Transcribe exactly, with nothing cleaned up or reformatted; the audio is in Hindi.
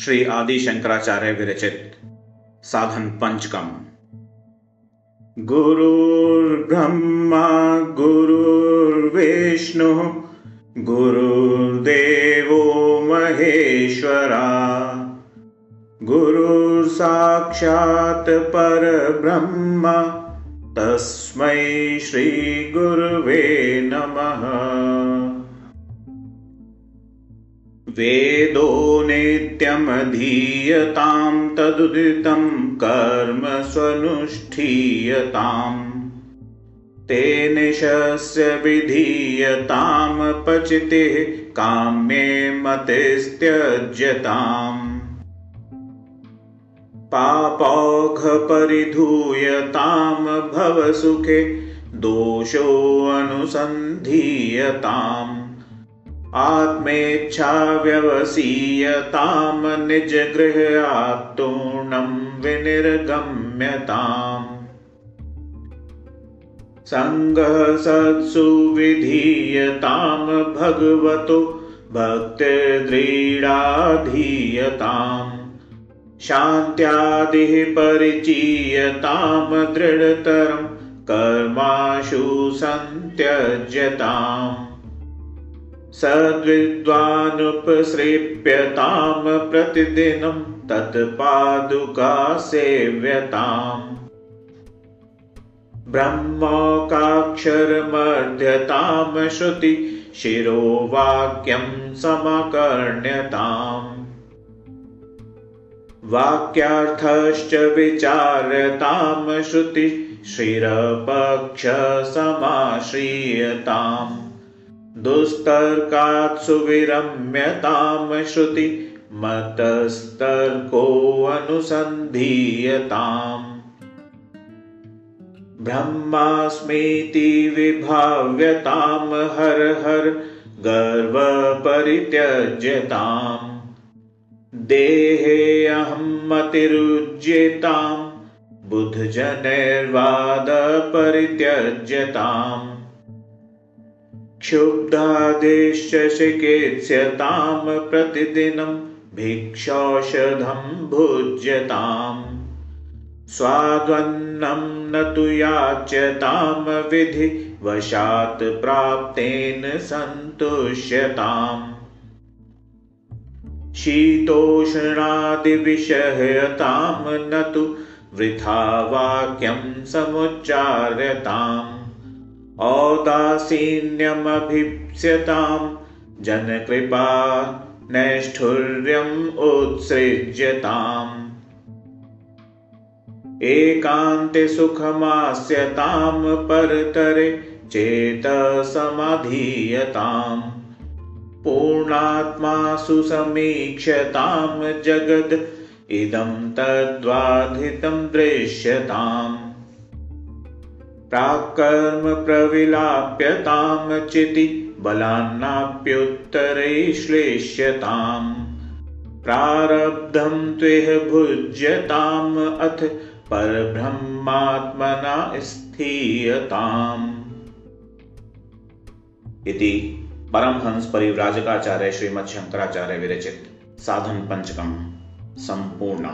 श्री आदि शंकराचार्य विरचित साधन पंचकम। गुरुर्ब्रह्मा गुरुर्विष्णु गुरुर्देवो महेश्वरा, गुरुः साक्षात् परब्रह्म तस्मै श्री गुरुवे नमः। वेदो नित्यं धीयतां तदुदितं कर्म स्वनुष्ठीयतां, तेनैशस्य विधीयतां पचिते काम्ये मतिस्त्यज्यताम्। पापौघपरिधूयतां भवसुखे दोषोऽनुसन्धीयताम्, आत्मेच्छा व्यवसीयताम् निजगृहात्तूर्णं विनिर्गम्यताम्। संगः सत्सु विधीयताम् भगवतो भक्तिर्दृढाधीयताम्, शान्त्यादिः परिचीयताम् दृढतरं कर्माशु सन्त्यज्यताम्। सद्विद्वानुपसृप्यताम् प्रतिदिनं तत्पादुका सेव्यताम्। ब्रह्मोक्ताक्षरमध्यताम् श्रुति शिरो वाक्यं समाकर्ण्यताम्। वाक्यार्थश्च विचार्यताम् श्रुति शिरपक्ष समाश्रियताम्। दुस्तर्कात् सुविरम्यताम् श्रुति मतस्तर्को अनुसन्धीयताम्। ब्रह्मास्मीति विभाव्यताम् हर हर गर्व परित्यज्यताम्। देहे अहं मतिरुज्यताम् बुद्धजनैर्वाद परित्यज्यताम्। क्षुब्धादिश्च चिकित्स्यताम् प्रतिदिनं भिक्षौषधं भुज्यताम्। स्वाद्वन्नं न तु याच्यताम् विधिवशात् प्राप्तेन सन्तुष्यताम्। शीतोष्णादिविषयताम् न तु वृथा वाक्यं समुच्चार्यताम्। औदासीन्यमभीप्स्यताम् जनकृपा नैष्ठुर्यम् उत्सृज्यताम्। एकान्ते सुखमास्यताम् परतरे चेतसमाधीयताम्। पूर्णात्मा सुसमीक्षताम् जगद् इदं तद्वाधितं दृश्यताम्। प्राकर्म प्रविलाप्यताम् चिति बलान्नाप्युत्तरे श्लेष्यताम्। प्रारब्धं त्वेह भुज्यताम् अथ परब्रह्मात्मना स्थीयताम्। इति परमहंस परिव्राजकाचार्य श्रीमद शंकराचार्य विरचित साधन पंचकम संपूर्ण।